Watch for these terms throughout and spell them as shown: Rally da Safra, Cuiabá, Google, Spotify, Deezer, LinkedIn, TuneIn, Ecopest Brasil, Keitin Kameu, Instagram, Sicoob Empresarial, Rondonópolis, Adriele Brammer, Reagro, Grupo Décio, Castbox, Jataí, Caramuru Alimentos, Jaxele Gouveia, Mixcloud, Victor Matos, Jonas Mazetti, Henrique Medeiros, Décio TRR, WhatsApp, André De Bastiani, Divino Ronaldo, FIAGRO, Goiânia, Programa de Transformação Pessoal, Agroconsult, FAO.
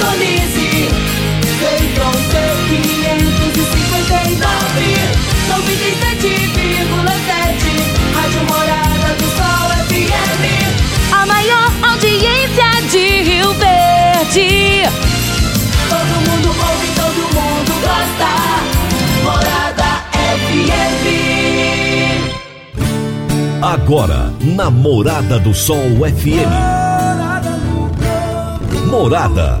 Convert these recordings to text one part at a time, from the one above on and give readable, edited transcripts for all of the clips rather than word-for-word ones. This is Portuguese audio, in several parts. sintonize. Feijão seu 559, 97,7. Rádio Morada do Sol FM. A maior audiência de Rio Verde. Todo mundo ouve, todo mundo gosta. Morada FM. Agora, na Morada do Sol FM. Morada,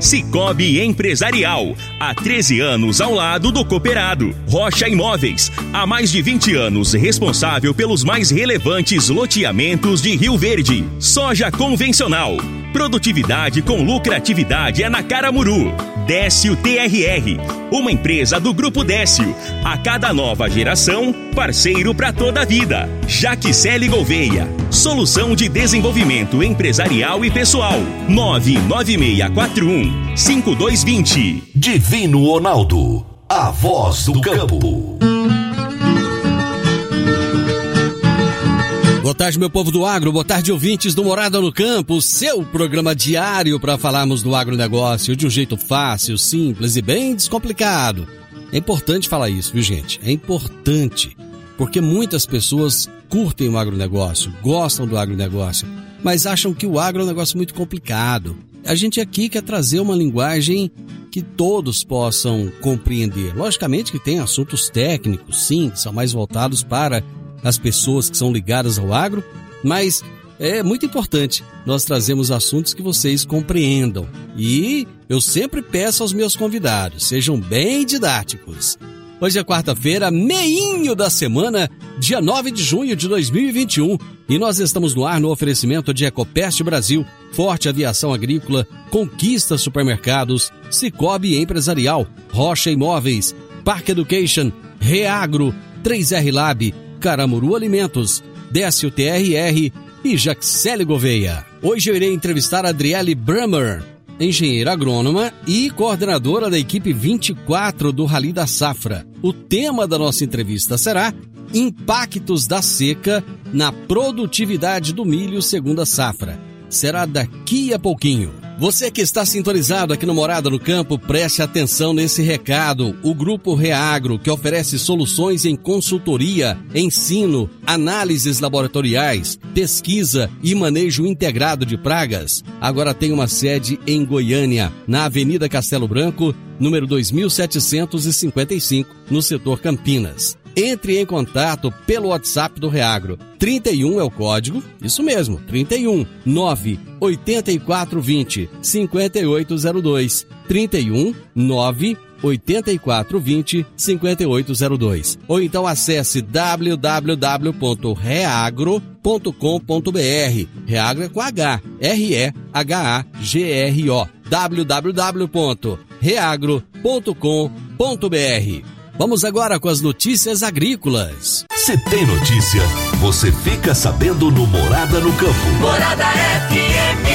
Sicoob Empresarial, há 13 anos ao lado do cooperado. Rocha Imóveis, há mais de 20 anos responsável pelos mais relevantes loteamentos de Rio Verde. Soja convencional, produtividade com lucratividade é na Caramuru. Décio TRR, uma empresa do Grupo Décio. A cada nova geração, parceiro para toda a vida. Jaxele Gouveia, solução de desenvolvimento empresarial e pessoal. 99641-5220. Divino Ronaldo, a voz do campo. Boa tarde, meu povo do agro, boa tarde, ouvintes do Morada no Campo, seu programa diário para falarmos do agronegócio de um jeito fácil, simples e bem descomplicado. É importante falar isso, viu, gente? É importante, porque muitas pessoas curtem o agronegócio, gostam do agronegócio, mas acham que o agro é um negócio muito complicado. A gente aqui quer trazer uma linguagem que todos possam compreender. Logicamente que tem assuntos técnicos, sim, que são mais voltados para as pessoas que são ligadas ao agro, mas é muito importante nós trazermos assuntos que vocês compreendam. E eu sempre peço aos meus convidados, sejam bem didáticos. Hoje é quarta-feira, meinho da semana, dia 9 de junho de 2021, e nós estamos no ar no oferecimento de Ecopest Brasil, Forte Aviação Agrícola, Conquista Supermercados, Sicoob Empresarial, Rocha Imóveis, Park Education, Reagro, 3R Lab, Caramuru Alimentos, Décio TRR e Jaxele Gouveia. Hoje eu irei entrevistar a Adriele Brammer, engenheira agrônoma e coordenadora da equipe 24 do Rally da Safra. O tema da nossa entrevista será Impactos da Seca na Produtividade do Milho segundo a Safra. Será daqui a pouquinho. Você que está sintonizado aqui no Morada no Campo, preste atenção nesse recado. O Grupo Reagro, que oferece soluções em consultoria, ensino, análises laboratoriais, pesquisa e manejo integrado de pragas, agora tem uma sede em Goiânia, na Avenida Castelo Branco, número 2755, no setor Campinas. Entre em contato pelo WhatsApp do Reagro. 31 é o código, isso mesmo, 31 98420 5802. 31 98420 5802. Ou então acesse www.reagro.com.br. Reagro é com H, R-E-H-A-G-R-O. www.reagro.com.br. Vamos agora com as notícias agrícolas. Se tem notícia, você fica sabendo no Morada no Campo. Morada FM.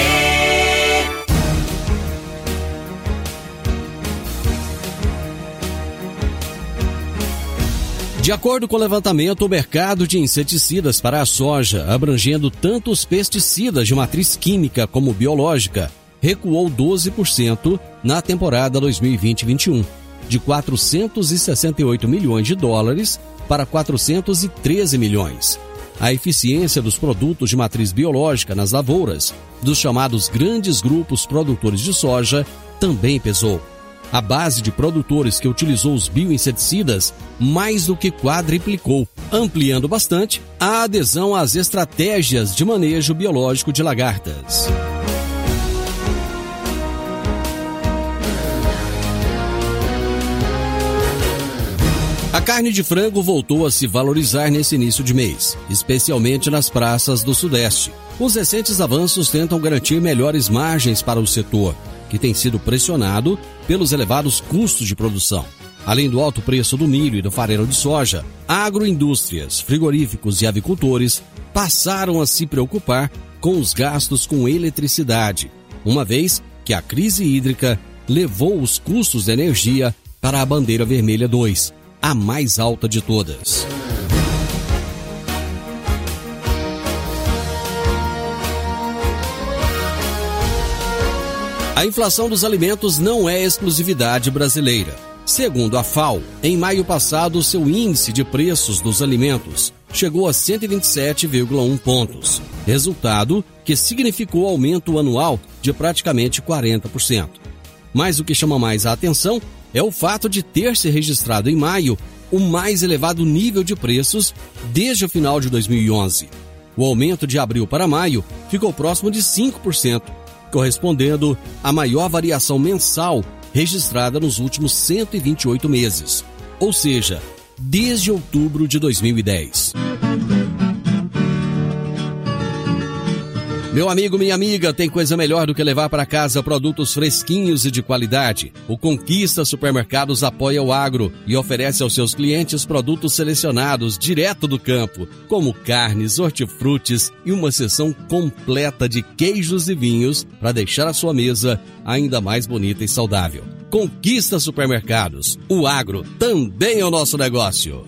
De acordo com o levantamento, o mercado de inseticidas para a soja, abrangendo tanto os pesticidas de matriz química como biológica, recuou 12% na temporada 2020-21. De 468 milhões de dólares para 413 milhões. A eficiência dos produtos de matriz biológica nas lavouras, dos chamados grandes grupos produtores de soja, também pesou. A base de produtores que utilizou os bioinseticidas mais do que quadriplicou, ampliando bastante a adesão às estratégias de manejo biológico de lagartas. A carne de frango voltou a se valorizar nesse início de mês, especialmente nas praças do Sudeste. Os recentes avanços tentam garantir melhores margens para o setor, que tem sido pressionado pelos elevados custos de produção. Além do alto preço do milho e do farelo de soja, agroindústrias, frigoríficos e avicultores passaram a se preocupar com os gastos com eletricidade, uma vez que a crise hídrica levou os custos de energia para a bandeira vermelha 2, a mais alta de todas. A inflação dos alimentos não é exclusividade brasileira. Segundo a FAO, em maio passado, seu índice de preços dos alimentos chegou a 127,1 pontos, resultado que significou aumento anual de praticamente 40%. Mas o que chama mais a atenção é o fato de ter se registrado em maio o mais elevado nível de preços desde o final de 2011. O aumento de abril para maio ficou próximo de 5%, correspondendo à maior variação mensal registrada nos últimos 128 meses, ou seja, desde outubro de 2010. Meu amigo, minha amiga, tem coisa melhor do que levar para casa produtos fresquinhos e de qualidade. O Conquista Supermercados apoia o agro e oferece aos seus clientes produtos selecionados direto do campo, como carnes, hortifrutis e uma seção completa de queijos e vinhos para deixar a sua mesa ainda mais bonita e saudável. Conquista Supermercados. O agro também é o nosso negócio.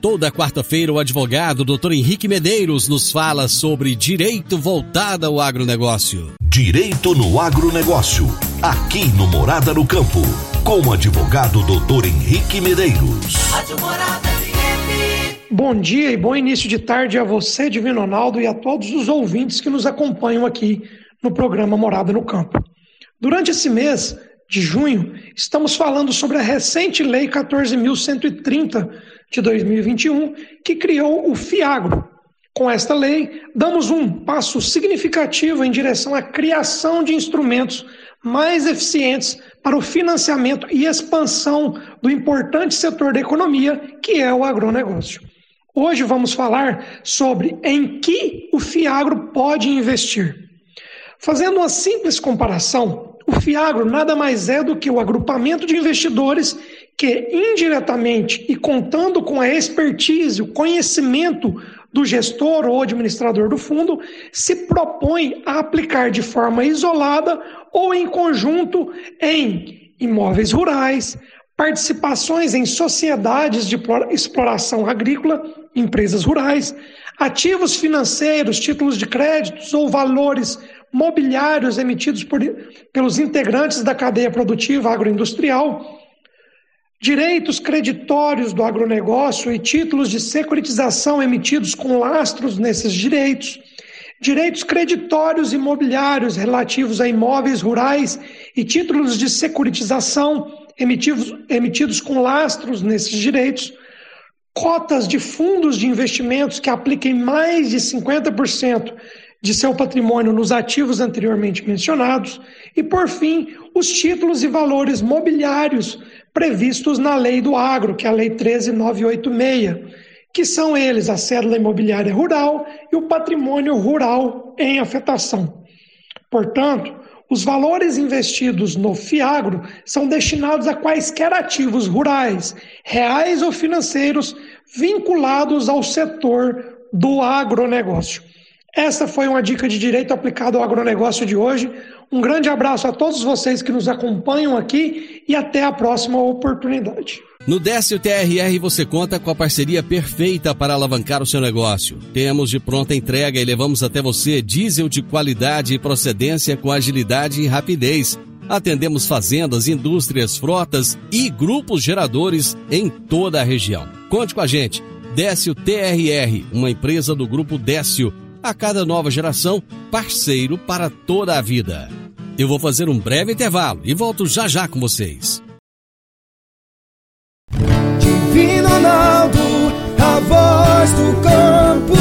Toda quarta-feira, o advogado Dr. Henrique Medeiros nos fala sobre direito voltado ao agronegócio. Direito no agronegócio, aqui no Morada no Campo, com o advogado Dr. Henrique Medeiros. Bom dia e bom início de tarde a você, Divino Ronaldo, e a todos os ouvintes que nos acompanham aqui no programa Morada no Campo. Durante esse mês de junho, estamos falando sobre a recente Lei 14.130 de 2021, que criou o FIAGRO. Com esta lei, damos um passo significativo em direção à criação de instrumentos mais eficientes para o financiamento e expansão do importante setor da economia, que é o agronegócio. Hoje vamos falar sobre em que o FIAGRO pode investir. Fazendo uma simples comparação, o FIAGRO nada mais é do que o agrupamento de investidores que, indiretamente e contando com a expertise, o conhecimento do gestor ou administrador do fundo, se propõe a aplicar de forma isolada ou em conjunto em imóveis rurais, participações em sociedades de exploração agrícola, empresas rurais, ativos financeiros, títulos de créditos ou valores mobiliários emitidos pelos integrantes da cadeia produtiva agroindustrial, direitos creditórios do agronegócio e títulos de securitização emitidos com lastros nesses direitos, direitos creditórios imobiliários relativos a imóveis rurais e títulos de securitização emitidos com lastros nesses direitos, cotas de fundos de investimentos que apliquem mais de 50% de seu patrimônio nos ativos anteriormente mencionados e, por fim, os títulos e valores mobiliários previstos na Lei do Agro, que é a Lei 13.986, que são eles a cédula imobiliária rural e o patrimônio rural em afetação. Portanto, os valores investidos no FIAGRO são destinados a quaisquer ativos rurais, reais ou financeiros, vinculados ao setor do agronegócio. Essa foi uma dica de direito aplicado ao agronegócio de hoje. Um grande abraço a todos vocês que nos acompanham aqui e até a próxima oportunidade. No Décio TRR você conta com a parceria perfeita para alavancar o seu negócio. Temos de pronta entrega e levamos até você diesel de qualidade e procedência com agilidade e rapidez. Atendemos fazendas, indústrias, frotas e grupos geradores em toda a região. Conte com a gente. Décio TRR, uma empresa do Grupo Décio. A cada nova geração, parceiro para toda a vida. Eu vou fazer um breve intervalo e volto já já com vocês. Divino Ronaldo, a voz do campo.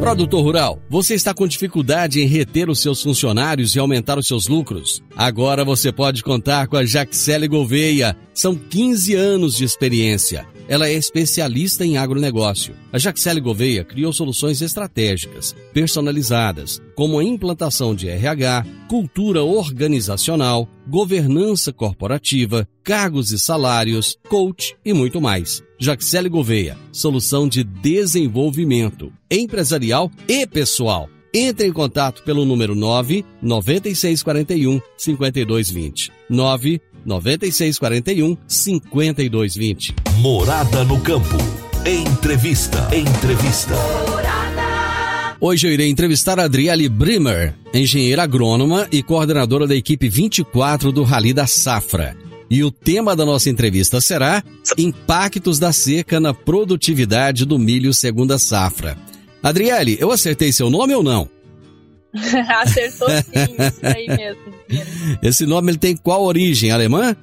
Produtor rural, você está com dificuldade em reter os seus funcionários e aumentar os seus lucros? Agora você pode contar com a Jaxele Gouveia. São 15 anos de experiência. Ela é especialista em agronegócio. A Jaxele Gouveia criou soluções estratégicas, personalizadas, como a implantação de RH, cultura organizacional, governança corporativa, cargos e salários, coach e muito mais. Jaxele Gouveia, solução de desenvolvimento empresarial e pessoal. Entre em contato pelo número 99641-5220. 99641-5220. Morada no Campo. Entrevista. Hoje eu irei entrevistar a Adriele Brammer, engenheira agrônoma e coordenadora da equipe 24 do Rally da Safra. E o tema da nossa entrevista será Impactos da Seca na Produtividade do Milho Segunda Safra. Adriele, eu acertei seu nome ou não? Acertou sim, isso aí mesmo. Esse nome ele tem qual origem? Alemã?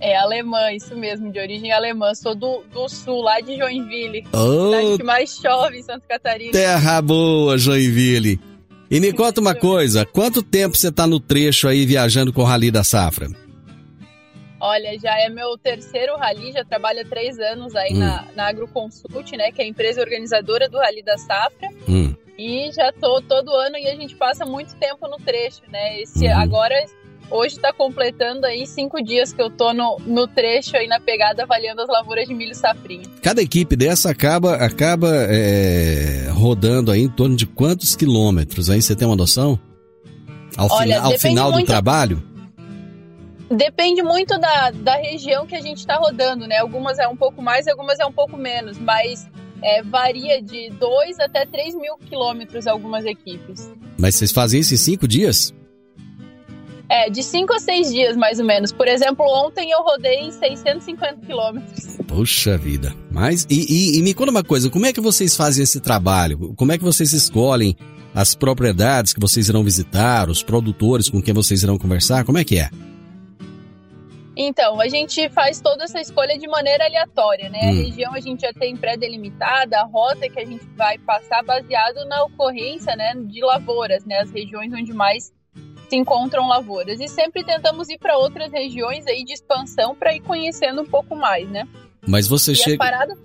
É alemã, isso mesmo, de origem alemã. Sou do sul, lá de Joinville. Cidade que mais chove em Santa Catarina. Terra boa, Joinville. E me conta uma coisa, quanto tempo você está no trecho aí viajando com o Rally da Safra? Olha, já é meu terceiro Rally, já trabalho há 3 anos aí na Agroconsult, né, que é a empresa organizadora do Rally da Safra, e já tô todo ano e a gente passa muito tempo no trecho, né, agora, hoje está completando aí 5 dias que eu tô no trecho aí na pegada avaliando as lavouras de milho safrinha. Cada equipe dessa acaba rodando aí em torno de quantos quilômetros, aí você tem uma noção? Ao final do trabalho? Depende muito da região que a gente está rodando, né? Algumas é um pouco mais, algumas é um pouco menos, mas varia de 2 até 3 mil quilômetros algumas equipes. Mas vocês fazem isso em 5 dias? É, de 5 a 6 dias mais ou menos. Por exemplo, ontem eu rodei 650 quilômetros. Puxa vida! Mas, e me conta uma coisa, como é que vocês fazem esse trabalho? Como é que vocês escolhem as propriedades que vocês irão visitar, os produtores com quem vocês irão conversar? Como é que é? Então, a gente faz toda essa escolha de maneira aleatória, né? A região a gente já tem pré-delimitada, a rota que a gente vai passar baseado na ocorrência, né, de lavouras, né? As regiões onde mais se encontram lavouras. E sempre tentamos ir para outras regiões aí de expansão para ir conhecendo um pouco mais, né? Mas você chega... As paradas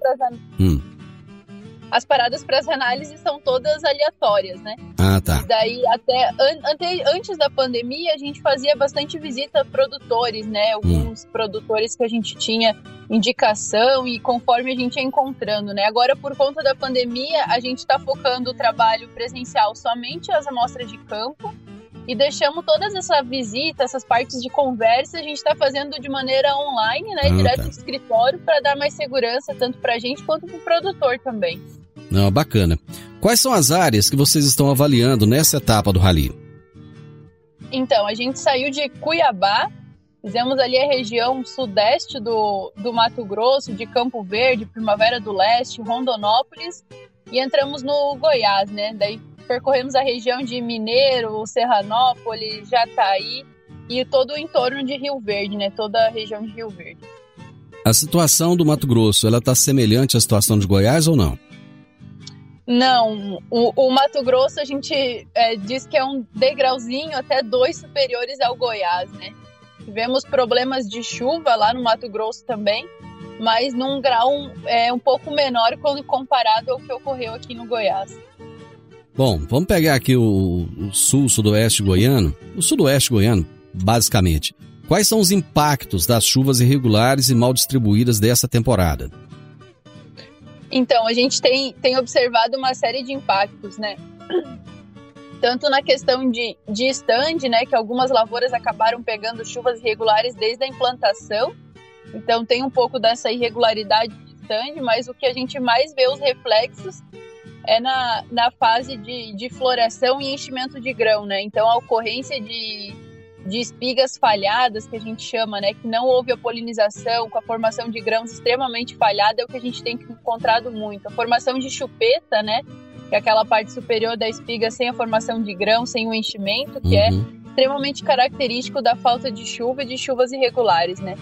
para as análises são todas aleatórias, né? Ah, tá. E daí, até antes da pandemia, a gente fazia bastante visita a produtores, né? Alguns produtores que a gente tinha indicação e conforme a gente ia encontrando, né? Agora, por conta da pandemia, a gente está focando o trabalho presencial somente às amostras de campo e deixamos todas essas visitas, essas partes de conversa, a gente está fazendo de maneira online, né? Direto do escritório para dar mais segurança tanto para a gente quanto para o produtor também. Não, bacana. Quais são as áreas que vocês estão avaliando nessa etapa do Rally? Então, a gente saiu de Cuiabá, fizemos ali a região sudeste do Mato Grosso, de Campo Verde, Primavera do Leste, Rondonópolis, e entramos no Goiás, né? Daí percorremos a região de Mineiro, Serranópolis, Jataí e todo o entorno de Rio Verde, né? Toda a região de Rio Verde. A situação do Mato Grosso, ela está semelhante à situação de Goiás ou não? Não, o Mato Grosso a gente diz que é um degrauzinho até 2 superiores ao Goiás, né? Tivemos problemas de chuva lá no Mato Grosso também, mas num grau um pouco menor quando comparado ao que ocorreu aqui no Goiás. Bom, vamos pegar aqui o sudoeste goiano, basicamente. Quais são os impactos das chuvas irregulares e mal distribuídas dessa temporada? Então, a gente tem observado uma série de impactos, né? Tanto na questão de estande, né? Que algumas lavouras acabaram pegando chuvas irregulares desde a implantação. Então, tem um pouco dessa irregularidade de estande, mas o que a gente mais vê os reflexos é na fase de floração e enchimento de grão, né? Então, a ocorrência de espigas falhadas, que a gente chama, né, que não houve a polinização, com a formação de grãos extremamente falhada, é o que a gente tem encontrado muito. A formação de chupeta, né, que é aquela parte superior da espiga sem a formação de grão, sem o enchimento, que é extremamente característico da falta de chuva e de chuvas irregulares, né.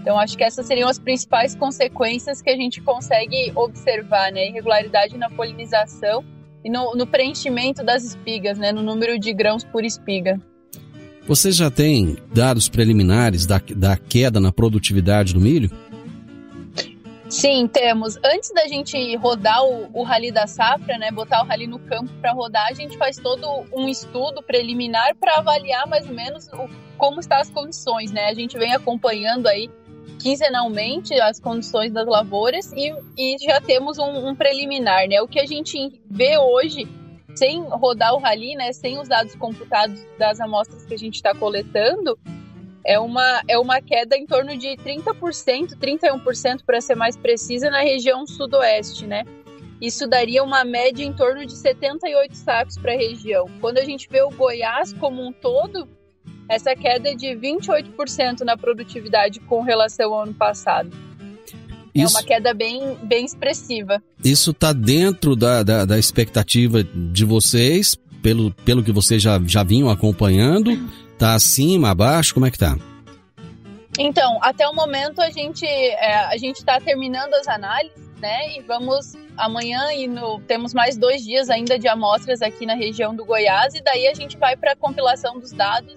Então, acho que essas seriam as principais consequências que a gente consegue observar, né, irregularidade na polinização e no preenchimento das espigas, né, no número de grãos por espiga. Você já tem dados preliminares da queda na produtividade do milho? Sim, temos. Antes da gente rodar o Rally da Safra, né, botar o Rally no campo para rodar, a gente faz todo um estudo preliminar para avaliar mais ou menos como estão as condições, né? A gente vem acompanhando aí quinzenalmente as condições das lavouras e já temos um preliminar, né? O que a gente vê hoje, sem rodar o rally, né, sem os dados computados das amostras que a gente está coletando, é uma queda em torno de 30%, 31% para ser mais precisa, na região sudoeste, né? Isso daria uma média em torno de 78 sacos para a região. Quando a gente vê o Goiás como um todo, essa queda é de 28% na produtividade com relação ao ano passado. Isso, é uma queda bem, bem expressiva. Isso está dentro da expectativa de vocês, pelo que vocês já vinham acompanhando? Está acima, abaixo? Como é que está? Então, até o momento a gente está terminando as análises, né? E vamos amanhã temos mais 2 dias ainda de amostras aqui na região do Goiás, e daí a gente vai para a compilação dos dados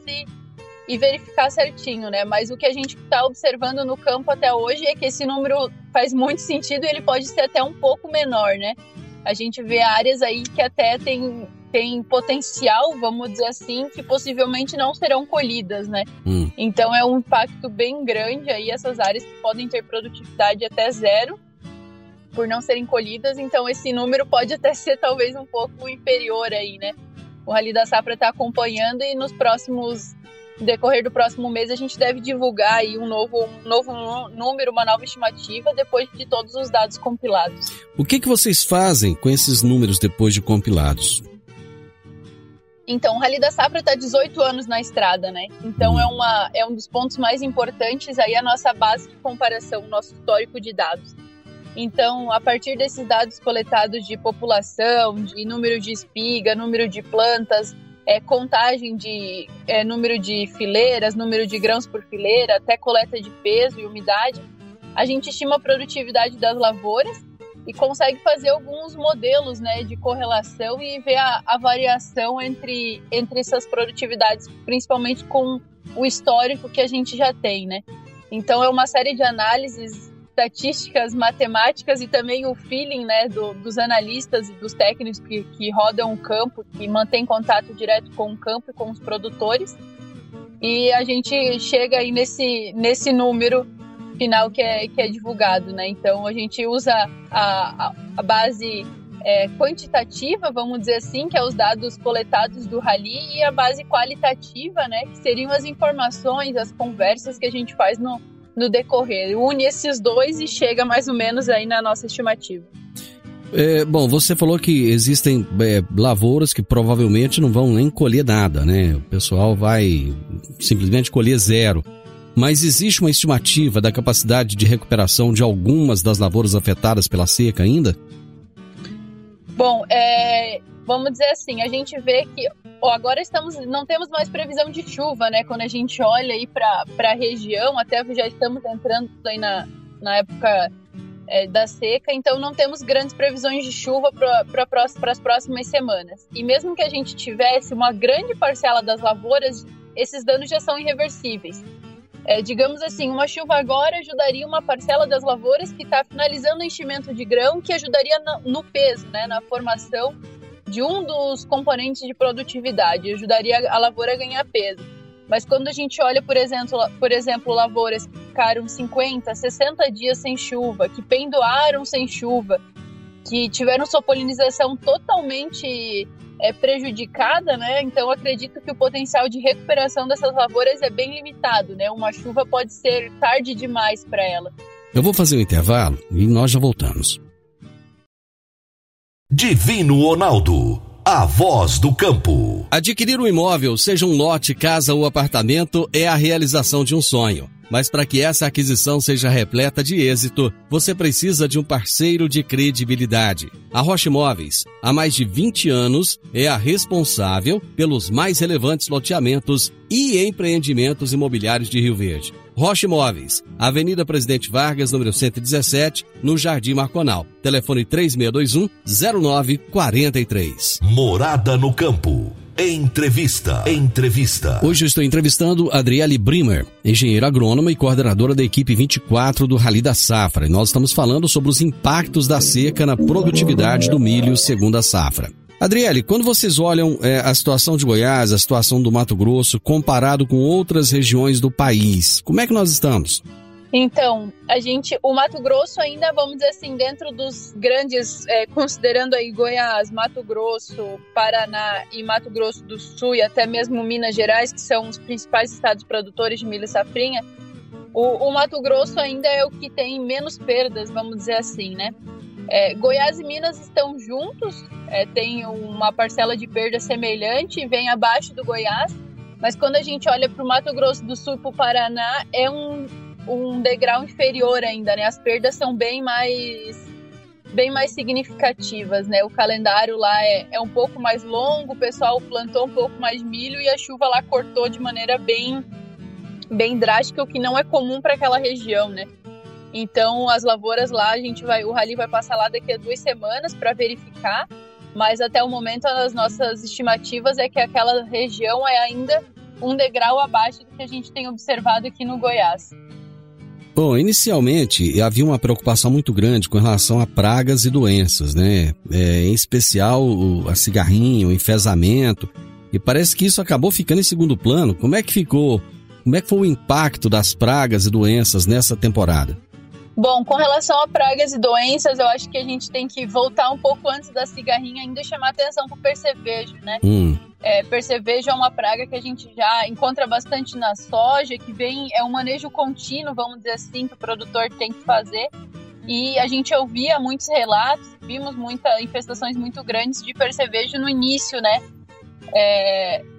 e verificar certinho, né? Mas o que a gente está observando no campo até hoje é que esse número faz muito sentido e ele pode ser até um pouco menor, né? A gente vê áreas aí que até tem potencial, vamos dizer assim, que possivelmente não serão colhidas, né? Então é um impacto bem grande aí, essas áreas que podem ter produtividade até zero por não serem colhidas, então esse número pode até ser talvez um pouco inferior aí, né? O Rally da Safra está acompanhando e no decorrer do próximo mês a gente deve divulgar aí um novo número, uma nova estimativa depois de todos os dados compilados. O que vocês fazem com esses números depois de compilados? Então, o Rally da Safra está 18 anos na estrada, né? Então é um dos pontos mais importantes aí, a nossa base de comparação, o nosso histórico de dados. Então, a partir desses dados coletados de população, de número de espiga, número de plantas, contagem de número de fileiras, número de grãos por fileira, até coleta de peso e umidade, a gente estima a produtividade das lavouras e consegue fazer alguns modelos, né, de correlação e ver a variação entre essas produtividades, principalmente com o histórico que a gente já tem, né? Então, é uma série de análises estatísticas, matemáticas e também o feeling, né, dos analistas e dos técnicos que rodam o campo, que mantém contato direto com o campo e com os produtores. E a gente chega aí nesse número final que é divulgado, né? Então a gente usa a base quantitativa, vamos dizer assim, que é os dados coletados do rally, e a base qualitativa, né, que seriam as informações, as conversas que a gente faz no decorrer. Une esses dois e chega mais ou menos aí na nossa estimativa. Bom, você falou que existem lavouras que provavelmente não vão nem colher nada, né? O pessoal vai simplesmente colher zero. Mas existe uma estimativa da capacidade de recuperação de algumas das lavouras afetadas pela seca ainda? Bom, vamos dizer assim, a gente vê que agora não temos mais previsão de chuva, né? Quando a gente olha aí para a região, até já estamos entrando aí na época da seca, então não temos grandes previsões de chuva para as próximas semanas. E mesmo que a gente tivesse uma grande parcela das lavouras, esses danos já são irreversíveis. Digamos assim, uma chuva agora ajudaria uma parcela das lavouras que está finalizando o enchimento de grão, que ajudaria no peso, né, na formação de um dos componentes de produtividade, ajudaria a lavoura a ganhar peso. Mas quando a gente olha, por exemplo, lavouras que ficaram 50, 60 dias sem chuva, que pendoaram sem chuva, que tiveram sua polinização totalmente prejudicada, né? Então acredito que o potencial de recuperação dessas lavouras é bem limitado, né? Uma chuva pode ser tarde demais para ela. Eu vou fazer um intervalo e nós já voltamos. Divino Ronaldo, a voz do campo. Adquirir um imóvel, seja um lote, casa ou apartamento, é a realização de um sonho. Mas para que essa aquisição seja repleta de êxito, você precisa de um parceiro de credibilidade. A Rocha Imóveis, há mais de 20 anos, é a responsável pelos mais relevantes loteamentos e empreendimentos imobiliários de Rio Verde. Rocha Imóveis, Avenida Presidente Vargas, número 117, no Jardim Marconal. Telefone 3621-0943. Morada no Campo. Entrevista. Hoje eu estou entrevistando Adriele Brammer, engenheira agrônoma e coordenadora da equipe 24 do Rally da Safra. E nós estamos falando sobre os impactos da seca na produtividade do milho segundo a safra. Adriele, quando vocês olham a situação de Goiás, a situação do Mato Grosso, comparado com outras regiões do país, como é que nós estamos? Então, o Mato Grosso ainda, vamos dizer assim, dentro dos grandes, considerando aí Goiás, Mato Grosso, Paraná e Mato Grosso do Sul e até mesmo Minas Gerais, que são os principais estados produtores de milho e safrinha, o Mato Grosso ainda é o que tem menos perdas, vamos dizer assim, né? Goiás e Minas estão juntos, tem uma parcela de perda semelhante e vem abaixo do Goiás, mas quando a gente olha para o Mato Grosso do Sul e para o Paraná, é um degrau inferior ainda, né? As perdas são bem mais significativas, né? O calendário lá é um pouco mais longo, o pessoal plantou um pouco mais de milho e a chuva lá cortou de maneira bem, bem drástica, o que não é comum para aquela região, né? Então, as lavouras lá, o Rally vai passar lá daqui a 2 semanas para verificar, mas até o momento as nossas estimativas é que aquela região é ainda um degrau abaixo do que a gente tem observado aqui no Goiás. Bom, inicialmente havia uma preocupação muito grande com relação a pragas e doenças, né? Em especial a cigarrinha, o enfezamento, e parece que isso acabou ficando em segundo plano. Como é que foi o impacto das pragas e doenças nessa temporada? Bom, com relação a pragas e doenças, eu acho que a gente tem que voltar um pouco antes da cigarrinha ainda e chamar atenção para o percevejo, né? Percevejo é uma praga que a gente já encontra bastante na soja, que é um manejo contínuo, vamos dizer assim, que o produtor tem que fazer. E a gente ouvia muitos relatos, vimos infestações muito grandes de percevejo no início, né?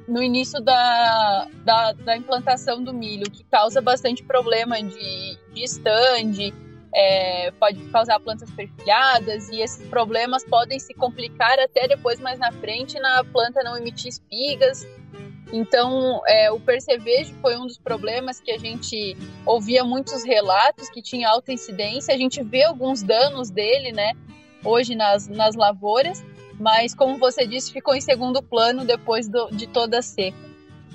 No início da implantação do milho, que causa bastante problema de estande. Pode causar plantas perfilhadas e esses problemas podem se complicar até depois, mais na frente, na planta não emitir espigas. Então, o percevejo foi um dos problemas que a gente ouvia muitos relatos que tinha alta incidência. A gente vê alguns danos dele, né, hoje nas lavouras, mas como você disse, ficou em segundo plano depois de toda a seca.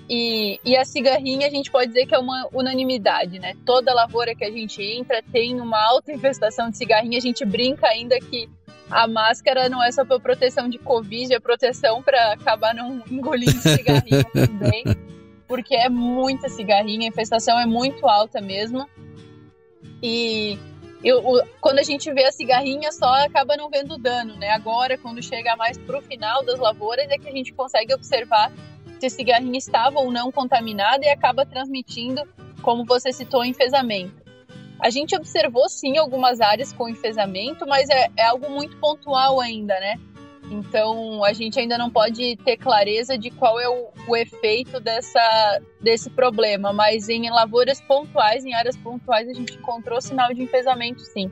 E a cigarrinha a gente pode dizer que é uma unanimidade, né? Toda lavoura que a gente entra tem uma alta infestação de cigarrinha. A gente brinca ainda que a máscara não é só para proteção de Covid, é proteção para acabar não engolindo cigarrinha também, porque é muita cigarrinha, a infestação é muito alta mesmo. Quando a gente vê a cigarrinha só acaba não vendo dano, né? Agora, quando chega mais para o final das lavouras, é que a gente consegue observar se a cigarrinha estava ou não contaminada e acaba transmitindo, como você citou, enfezamento. A gente observou sim algumas áreas com enfezamento, mas é algo muito pontual ainda, né? Então a gente ainda não pode ter clareza de qual é o efeito desse problema, mas em lavouras pontuais, em áreas pontuais, a gente encontrou sinal de enfezamento sim.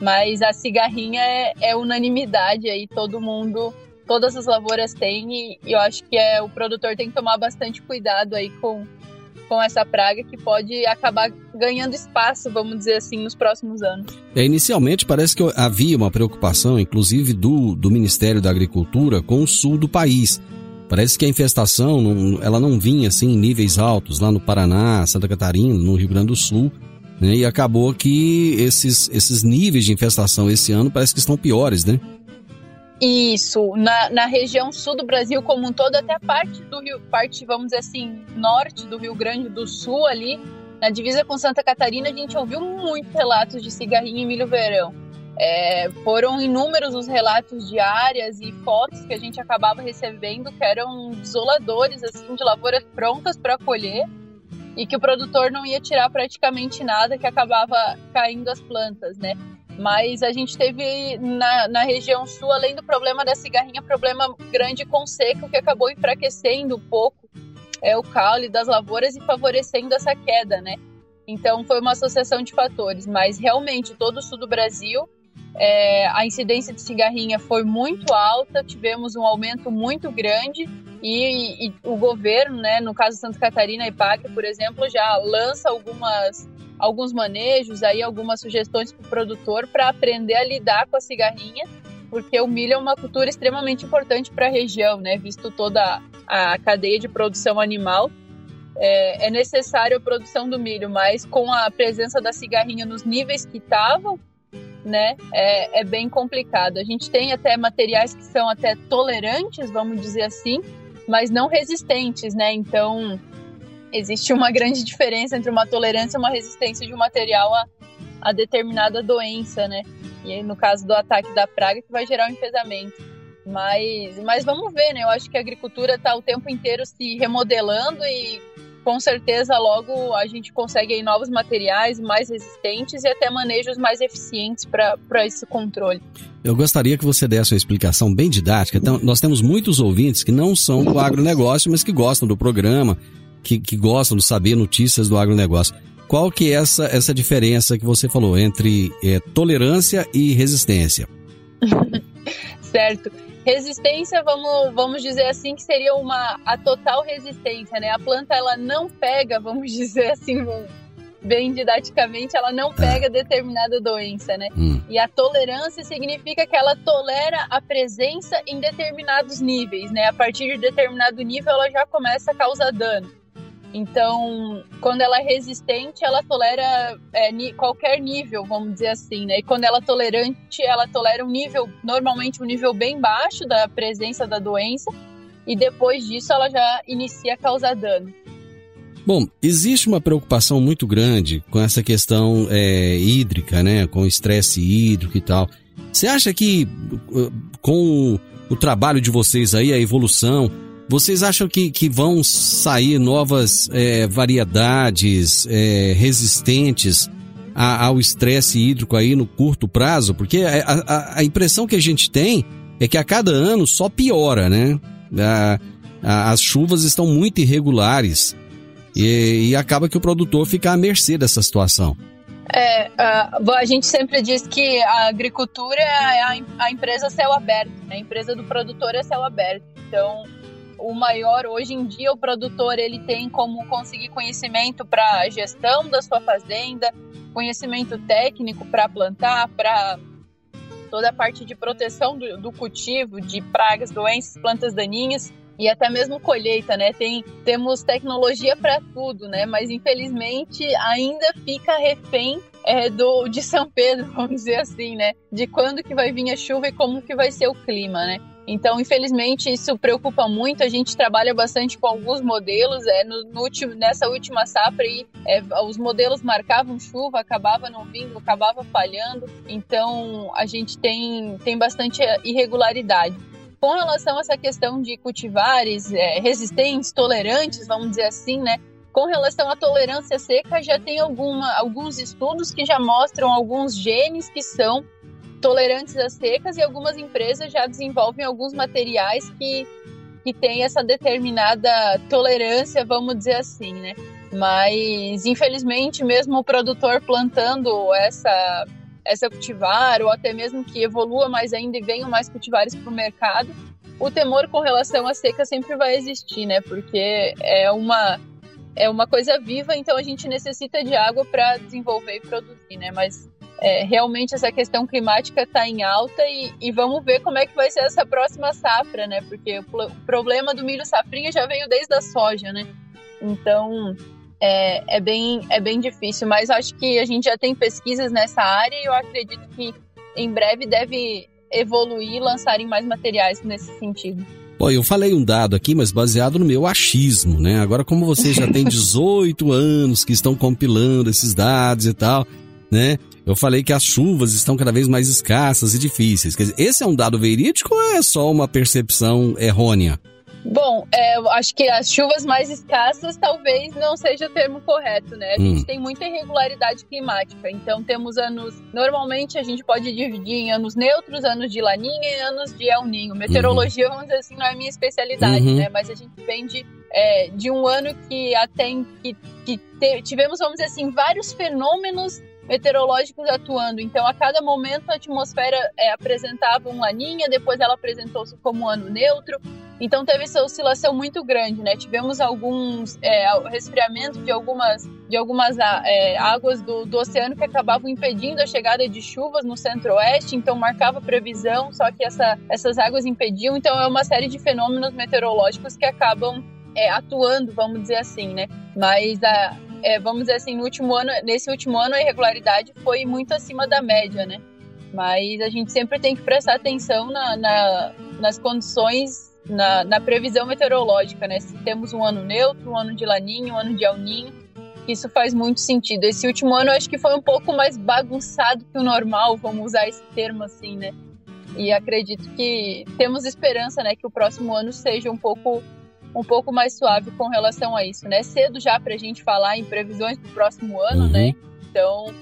Mas a cigarrinha é unanimidade aí, todo mundo... Todas as lavouras têm e eu acho que o produtor tem que tomar bastante cuidado aí com essa praga que pode acabar ganhando espaço, vamos dizer assim, nos próximos anos. Inicialmente parece que havia uma preocupação, inclusive do Ministério da Agricultura, com o sul do país. Parece que a infestação ela não vinha assim, em níveis altos, lá no Paraná, Santa Catarina, no Rio Grande do Sul, né? E acabou que esses níveis de infestação esse ano parece que estão piores, né? Isso, na região sul do Brasil como um todo, até a parte, vamos dizer assim, norte do Rio Grande do Sul ali, na divisa com Santa Catarina, a gente ouviu muitos relatos de cigarrinha e milho verão. Foram inúmeros os relatos de áreas e fotos que a gente acabava recebendo que eram desoladores, assim, de lavouras prontas para colher e que o produtor não ia tirar praticamente nada, que acabava caindo as plantas, né? Mas a gente teve na região sul, além do problema da cigarrinha, problema grande com seca, que acabou enfraquecendo um pouco o caule das lavouras e favorecendo essa queda, né? Então foi uma associação de fatores, mas realmente todo o sul do Brasil, a incidência de cigarrinha foi muito alta, tivemos um aumento muito grande e o governo, né, no caso de Santa Catarina e Ipagre, por exemplo, já lança alguns manejos, aí algumas sugestões para o produtor para aprender a lidar com a cigarrinha, porque o milho é uma cultura extremamente importante para a região, né? Visto toda a cadeia de produção animal, é necessário a produção do milho, mas com a presença da cigarrinha nos níveis que estavam, né? É bem complicado. A gente tem até materiais que são até tolerantes, vamos dizer assim, mas não resistentes, né? Então... existe uma grande diferença entre uma tolerância e uma resistência de um material a determinada doença, né? E aí, no caso do ataque da praga, que vai gerar um enfesamento. Mas vamos ver, né? Eu acho que a agricultura está o tempo inteiro se remodelando e com certeza logo a gente consegue aí novos materiais mais resistentes e até manejos mais eficientes para esse controle. Eu gostaria que você desse uma explicação bem didática. Então, nós temos muitos ouvintes que não são do agronegócio, mas que gostam do programa, que gostam de saber notícias do agronegócio. Qual que é essa diferença que você falou entre tolerância e resistência? Certo. Resistência, vamos dizer assim, que seria a total resistência, né? A planta, ela não pega, vamos dizer assim, bem didaticamente, ela não pega determinada doença, né? E a tolerância significa que ela tolera a presença em determinados níveis, né? A partir de determinado nível, ela já começa a causar dano. Então, quando ela é resistente, ela tolera qualquer nível, vamos dizer assim, né? E quando ela é tolerante, ela tolera um nível, normalmente um nível bem baixo da presença da doença, e depois disso ela já inicia a causar dano. Bom, existe uma preocupação muito grande com essa questão hídrica, né? Com o estresse hídrico e tal. Você acha que com o trabalho de vocês aí, a evolução, vocês acham que vão sair novas variedades resistentes ao estresse hídrico aí no curto prazo? Porque a impressão que a gente tem é que a cada ano só piora, né? As chuvas estão muito irregulares e acaba que o produtor fica à mercê dessa situação. A gente sempre diz que a agricultura é a empresa céu aberto, né? A empresa do produtor é céu aberto. Então, o maior, hoje em dia, o produtor ele tem como conseguir conhecimento para a gestão da sua fazenda, conhecimento técnico para plantar, para toda a parte de proteção do cultivo, de pragas, doenças, plantas daninhas e até mesmo colheita, né? Temos tecnologia para tudo, né? Mas, infelizmente, ainda fica refém de São Pedro, vamos dizer assim, né? De quando que vai vir a chuva e como que vai ser o clima, né? Então, infelizmente, isso preocupa muito. A gente trabalha bastante com alguns modelos. Nessa última safra, aí, os modelos marcavam chuva, acabava não vindo, acabava falhando. Então, a gente tem bastante irregularidade. Com relação a essa questão de cultivares resistentes, tolerantes, vamos dizer assim, né? Com relação à tolerância seca, já tem alguns estudos que já mostram alguns genes que são tolerantes às secas, e algumas empresas já desenvolvem alguns materiais que têm essa determinada tolerância, vamos dizer assim, né? Mas, infelizmente, mesmo o produtor plantando essa cultivar, ou até mesmo que evolua mais ainda e venham mais cultivares para o mercado, o temor com relação à seca sempre vai existir, né? Porque é uma coisa viva, então a gente necessita de água para desenvolver e produzir, né? Mas realmente essa questão climática está em alta e vamos ver como é que vai ser essa próxima safra, né? Porque o problema do milho safrinha já veio desde a soja, né? Então bem difícil, mas acho que a gente já tem pesquisas nessa área e eu acredito que em breve deve evoluir e lançarem mais materiais nesse sentido. Bom, eu falei um dado aqui, mas baseado no meu achismo, né? Agora, como você já tem 18 anos que estão compilando esses dados e tal, né? Eu falei que as chuvas estão cada vez mais escassas e difíceis. Quer dizer, esse é um dado verídico ou é só uma percepção errônea? Bom, eu acho que as chuvas mais escassas talvez não seja o termo correto, né? A gente tem muita irregularidade climática. Então, temos anos... Normalmente, a gente pode dividir em anos neutros, anos de laninha e anos de El Ninho. Meteorologia, vamos dizer assim, não é a minha especialidade, né? Mas a gente vem de um ano que até... tivemos, vamos dizer assim, vários fenômenos meteorológicos atuando. Então, a cada momento a atmosfera apresentava um laninha, depois ela apresentou-se como um ano neutro. Então, teve essa oscilação muito grande, né? Tivemos alguns resfriamento de algumas águas do oceano que acabavam impedindo a chegada de chuvas no centro-oeste, então marcava previsão, só que essas águas impediam. Então, é uma série de fenômenos meteorológicos que acabam atuando, vamos dizer assim, né? Mas vamos dizer assim, nesse último ano a irregularidade foi muito acima da média, né? Mas a gente sempre tem que prestar atenção nas condições na previsão meteorológica, né? Se temos um ano neutro, um ano de laninho, um ano de alninho, isso faz muito sentido. Esse último ano eu acho que foi um pouco mais bagunçado que o normal, vamos usar esse termo assim, né? E acredito que temos esperança, né, que o próximo ano seja um pouco mais suave com relação a isso, né? Cedo já para a gente falar em previsões para o próximo ano, né? Então,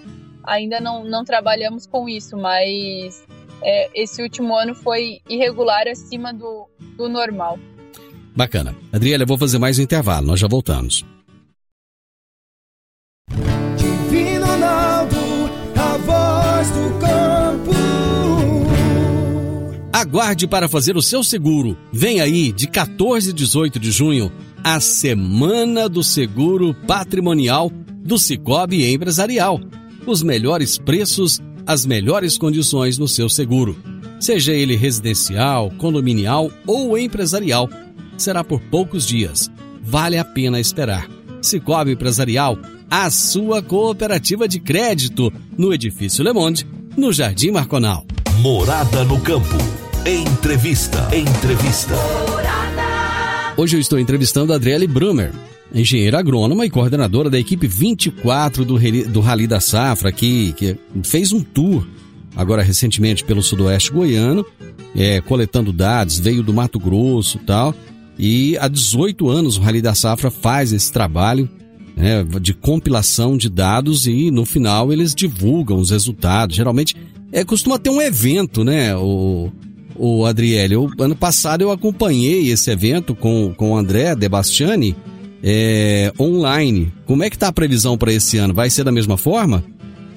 ainda não trabalhamos com isso, mas esse último ano foi irregular acima do normal. Bacana. Adriele, eu vou fazer mais um intervalo, nós já voltamos. Divino Ronaldo, a voz do campo. Aguarde para fazer o seu seguro. Vem aí, de 14 e 18 de junho, a Semana do Seguro Patrimonial do Sicoob Empresarial. Os melhores preços, as melhores condições no seu seguro. Seja ele residencial, condominial ou empresarial. Será por poucos dias. Vale a pena esperar. Sicoob Empresarial, a sua cooperativa de crédito, no Edifício Le Monde, no Jardim Marconal. Morada no Campo. Entrevista. Morada. Hoje eu estou entrevistando a Adriele Brammer, engenheira agrônoma e coordenadora da equipe 24 do Rally da Safra, que fez um tour agora recentemente pelo sudoeste goiano, coletando dados, veio do Mato Grosso e tal, e há 18 anos o Rally da Safra faz esse trabalho, né, de compilação de dados, e no final eles divulgam os resultados. Geralmente costuma ter um evento, né, o Adriele? Ano passado eu acompanhei esse evento com o André De Bastiani, online. Como é que está a previsão para esse ano? Vai ser da mesma forma?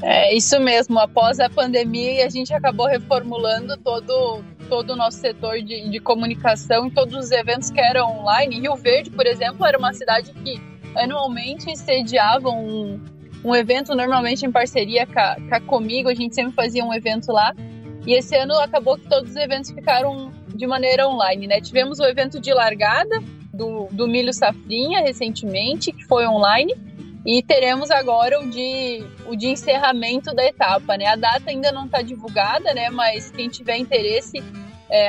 É isso mesmo. Após a pandemia, a gente acabou reformulando todo o nosso setor de comunicação e todos os eventos que eram online. Rio Verde, por exemplo, era uma cidade que anualmente sediava um evento, normalmente em parceria com a Comigo. A gente sempre fazia um evento lá. E esse ano acabou que todos os eventos ficaram de maneira online, né? Tivemos o evento de largada do milho safrinha recentemente, que foi online, e teremos agora o de encerramento da etapa, né? A data ainda não está divulgada, né? Mas quem tiver interesse,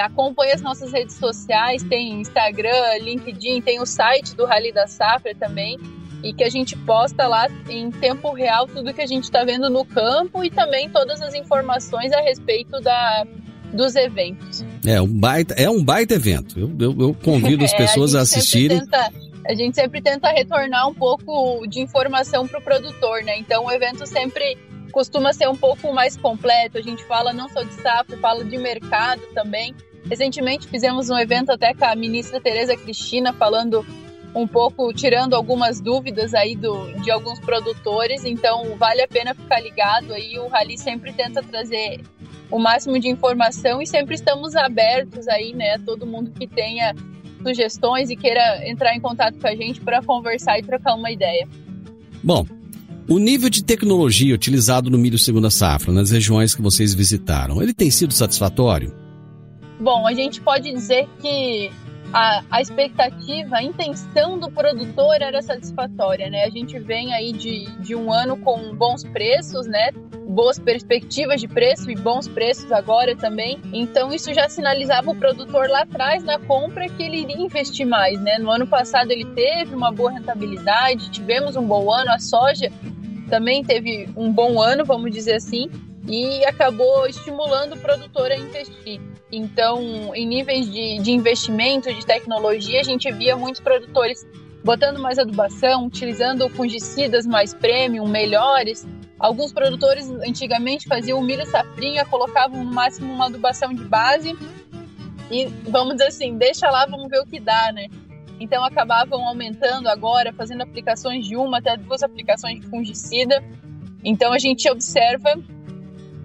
acompanhe as nossas redes sociais, tem Instagram, LinkedIn, tem o site do Rally da Safra também, e que a gente posta lá em tempo real tudo que a gente está vendo no campo e também todas as informações a respeito dos eventos. É um baita evento. Eu convido as pessoas a assistirem. A gente sempre tenta retornar um pouco de informação para o produtor, né? Então o evento sempre costuma ser um pouco mais completo. A gente fala não só de safra, fala de mercado também. Recentemente fizemos um evento até com a ministra Tereza Cristina, falando um pouco, tirando algumas dúvidas aí de alguns produtores. Então vale a pena ficar ligado aí. O Rally sempre tenta trazer o máximo de informação e sempre estamos abertos aí, né, todo mundo que tenha sugestões e queira entrar em contato com a gente para conversar e trocar uma ideia. Bom, o nível de tecnologia utilizado no milho segunda safra, nas regiões que vocês visitaram, ele tem sido satisfatório? Bom, a gente pode dizer que a expectativa, a intenção do produtor era satisfatória, né? A gente vem aí de um ano com bons preços, né? Boas perspectivas de preço e bons preços agora também. Então isso já sinalizava o produtor lá atrás na compra que ele iria investir mais, né? No ano passado ele teve uma boa rentabilidade, tivemos um bom ano, a soja também teve um bom ano, vamos dizer assim, e acabou estimulando o produtor a investir. Então, em níveis de investimento, de tecnologia, a gente via muitos produtores botando mais adubação, utilizando fungicidas mais premium, melhores. Alguns produtores antigamente faziam milho safrinha, colocavam no máximo uma adubação de base e, vamos dizer assim, deixa lá, vamos ver o que dá, né? Então, acabavam aumentando agora, fazendo aplicações de uma até duas aplicações de fungicida. Então, a gente observa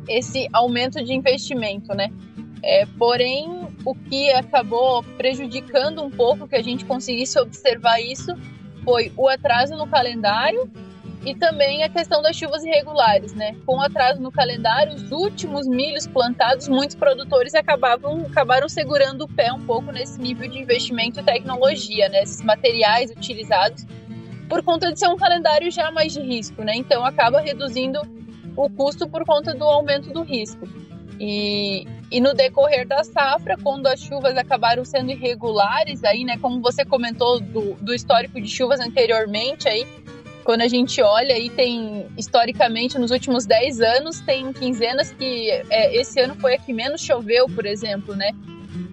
esse aumento de investimento, né? Porém, o que acabou prejudicando um pouco que a gente conseguisse observar isso foi o atraso no calendário e também a questão das chuvas irregulares, né? Com o atraso no calendário, os últimos milhos plantados, muitos produtores acabaram segurando o pé um pouco nesse nível de investimento e tecnologia, né? Esses materiais utilizados, por conta de ser um calendário já mais de risco, né? Então, acaba reduzindo o custo por conta do aumento do risco. E E no decorrer da safra, quando as chuvas acabaram sendo irregulares, aí, né, como você comentou do histórico de chuvas anteriormente, aí, quando a gente olha, aí tem, historicamente, nos últimos 10 anos, tem quinzenas que esse ano foi a que menos choveu, por exemplo, né?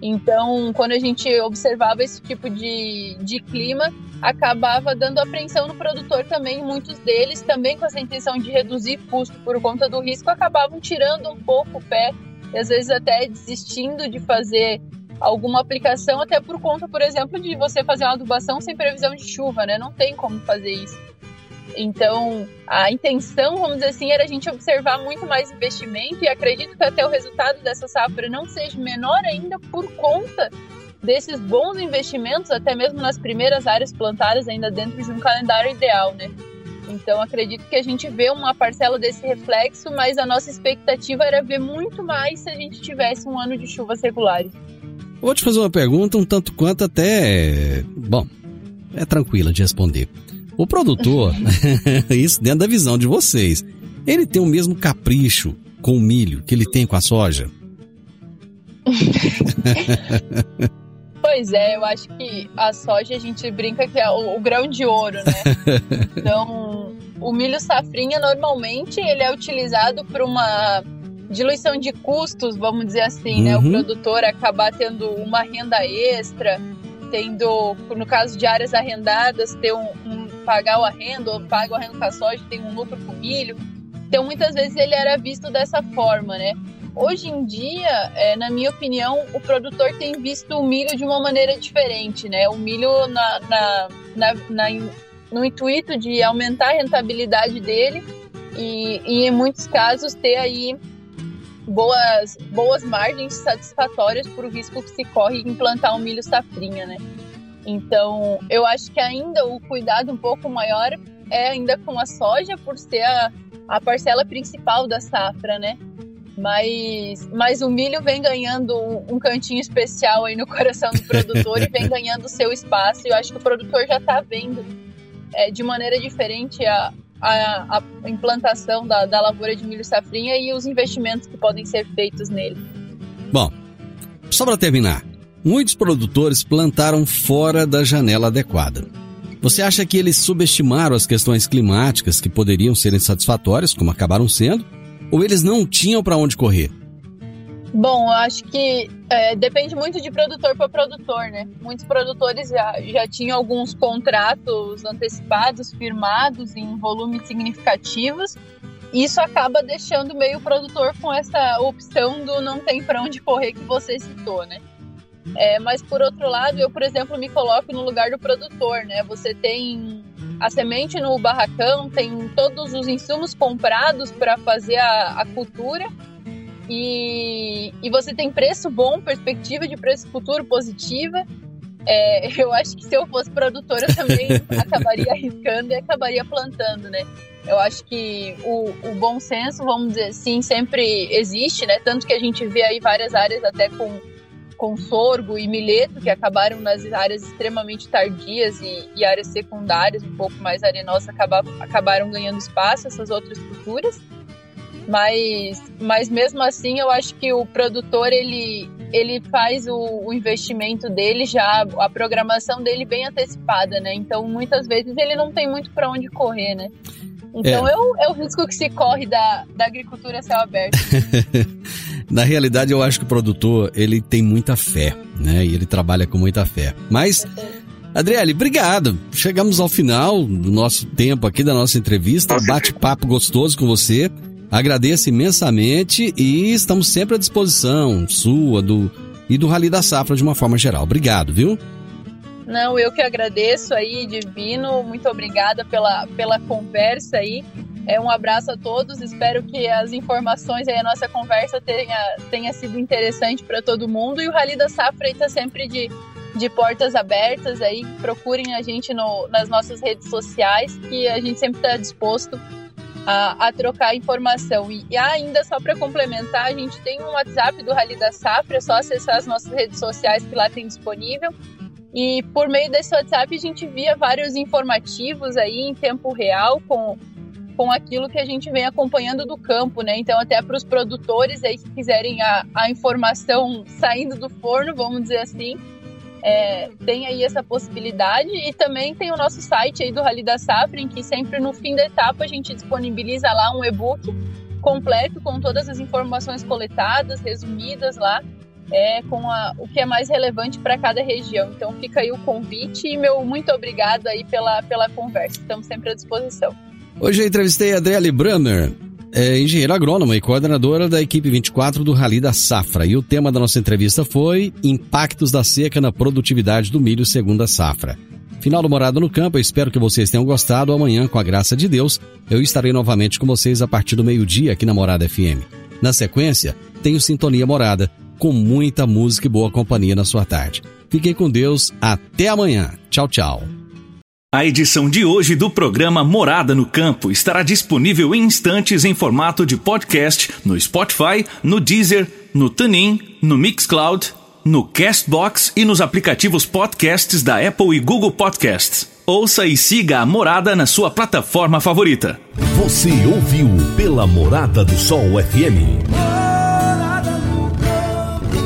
Então, quando a gente observava esse tipo de clima, acabava dando apreensão no produtor também. Muitos deles, também com essa intenção de reduzir custo por conta do risco, acabavam tirando um pouco o pé, e às vezes até desistindo de fazer alguma aplicação, até por conta, por exemplo, de você fazer uma adubação sem previsão de chuva, né? Não tem como fazer isso. Então, a intenção, vamos dizer assim, era a gente observar muito mais investimento, e acredito que até o resultado dessa safra não seja menor ainda por conta desses bons investimentos, até mesmo nas primeiras áreas plantadas, ainda dentro de um calendário ideal, né? Então, acredito que a gente vê uma parcela desse reflexo, mas a nossa expectativa era ver muito mais se a gente tivesse um ano de chuvas regulares. Vou te fazer uma pergunta um tanto quanto até... Bom, é tranquila de responder. O produtor, isso dentro da visão de vocês, ele tem o mesmo capricho com o milho que ele tem com a soja? Pois é, eu acho que a soja a gente brinca que é o grão de ouro, né? Então, o milho safrinha normalmente ele é utilizado para uma diluição de custos, vamos dizer assim, né? O produtor acabar tendo uma renda extra, tendo, no caso de áreas arrendadas, ter pagar o arrendo, ou paga o arrendo com a soja, tem um lucro com o milho. Então, muitas vezes ele era visto dessa forma, né? Hoje em dia, na minha opinião, o produtor tem visto o milho de uma maneira diferente, né? O milho no intuito de aumentar a rentabilidade dele e em muitos casos, ter aí boas margens satisfatórias para o risco que se corre em plantar um milho safrinha, né? Então, eu acho que ainda o cuidado um pouco maior é ainda com a soja, por ser a parcela principal da safra, né? Mas o milho vem ganhando um cantinho especial aí no coração do produtor e vem ganhando o seu espaço. E eu acho que o produtor já está vendo de maneira diferente a implantação da lavoura de milho safrinha e os investimentos que podem ser feitos nele. Bom, só para terminar, muitos produtores plantaram fora da janela adequada. Você acha que eles subestimaram as questões climáticas que poderiam ser insatisfatórias, como acabaram sendo? Ou eles não tinham para onde correr? Bom, eu acho que depende muito de produtor para produtor, né? Muitos produtores já tinham alguns contratos antecipados, firmados em volumes significativos. Isso acaba deixando meio o produtor com essa opção do não tem para onde correr que você citou, né? Mas, por outro lado, eu, por exemplo, me coloco no lugar do produtor, né? Você tem a semente no barracão, tem todos os insumos comprados para fazer a cultura e você tem preço bom, perspectiva de preço futuro positiva. Eu acho que se eu fosse produtora eu também acabaria arriscando e acabaria plantando, né? Eu acho que o bom senso, vamos dizer assim, sempre existe, né? Tanto que a gente vê aí várias áreas até com sorgo e milheto, que acabaram nas áreas extremamente tardias e áreas secundárias, um pouco mais arenosas, acabaram ganhando espaço, essas outras culturas. Mas mesmo assim, eu acho que o produtor, ele faz o investimento dele já, a programação dele bem antecipada, né? Então, muitas vezes, ele não tem muito para onde correr, né? Então, é o risco que se corre da agricultura a céu aberto. Na realidade, eu acho que o produtor, ele tem muita fé, né? E ele trabalha com muita fé. Mas, Adriele, obrigado. Chegamos ao final do nosso tempo aqui, da nossa entrevista. Bate-papo gostoso com você. Agradeço imensamente e estamos sempre à disposição, sua do Rally da Safra de uma forma geral. Obrigado, viu? Não, eu que agradeço aí, Divino, muito obrigada pela conversa aí, um abraço a todos, espero que as informações aí, a nossa conversa tenha sido interessante para todo mundo, e o Rally da Safra aí tá sempre de portas abertas aí, procurem a gente nas nossas redes sociais, que a gente sempre está disposto a trocar informação, e ainda só para complementar, a gente tem um WhatsApp do Rally da Safra, é só acessar as nossas redes sociais que lá tem disponível. E por meio desse WhatsApp a gente via vários informativos aí em tempo real com com aquilo que a gente vem acompanhando do campo, né? Então, até para os produtores aí que quiserem a informação saindo do forno, vamos dizer assim, tem aí essa possibilidade. E também tem o nosso site aí do Rally da Safra, em que sempre no fim da etapa a gente disponibiliza lá um e-book completo com todas as informações coletadas, resumidas lá, com o que é mais relevante para cada região. Então fica aí o convite e meu muito obrigado aí pela conversa. Estamos sempre à disposição. Hoje eu entrevistei a Adriele Brammer, engenheira agrônoma e coordenadora da equipe 24 do Rally da Safra. E o tema da nossa entrevista foi Impactos da Seca na Produtividade do Milho Segundo a Safra. Final do Morada no Campo, eu espero que vocês tenham gostado. Amanhã, com a graça de Deus, eu estarei novamente com vocês a partir do meio-dia aqui na Morada FM. Na sequência, tenho Sintonia Morada, com muita música e boa companhia na sua tarde. Fiquem com Deus, até amanhã. Tchau, tchau. A edição de hoje do programa Morada no Campo estará disponível em instantes em formato de podcast no Spotify, no Deezer, no TuneIn, no Mixcloud, no Castbox e nos aplicativos podcasts da Apple e Google Podcasts. Ouça e siga a Morada na sua plataforma favorita. Você ouviu pela Morada do Sol FM.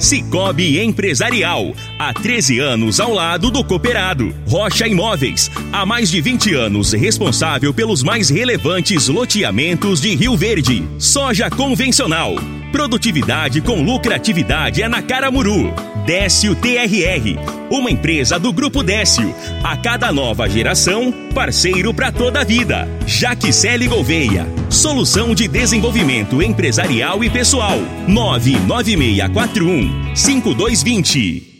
Sicoob Empresarial, há 13 anos ao lado do cooperado. Rocha Imóveis, há mais de 20 anos responsável pelos mais relevantes loteamentos de Rio Verde. Soja convencional, produtividade com lucratividade é na Caramuru. Décio TRR, uma empresa do Grupo Décio. A cada nova geração, parceiro para toda a vida. Jaxele Gouveia, solução de desenvolvimento empresarial e pessoal. 99641-5220.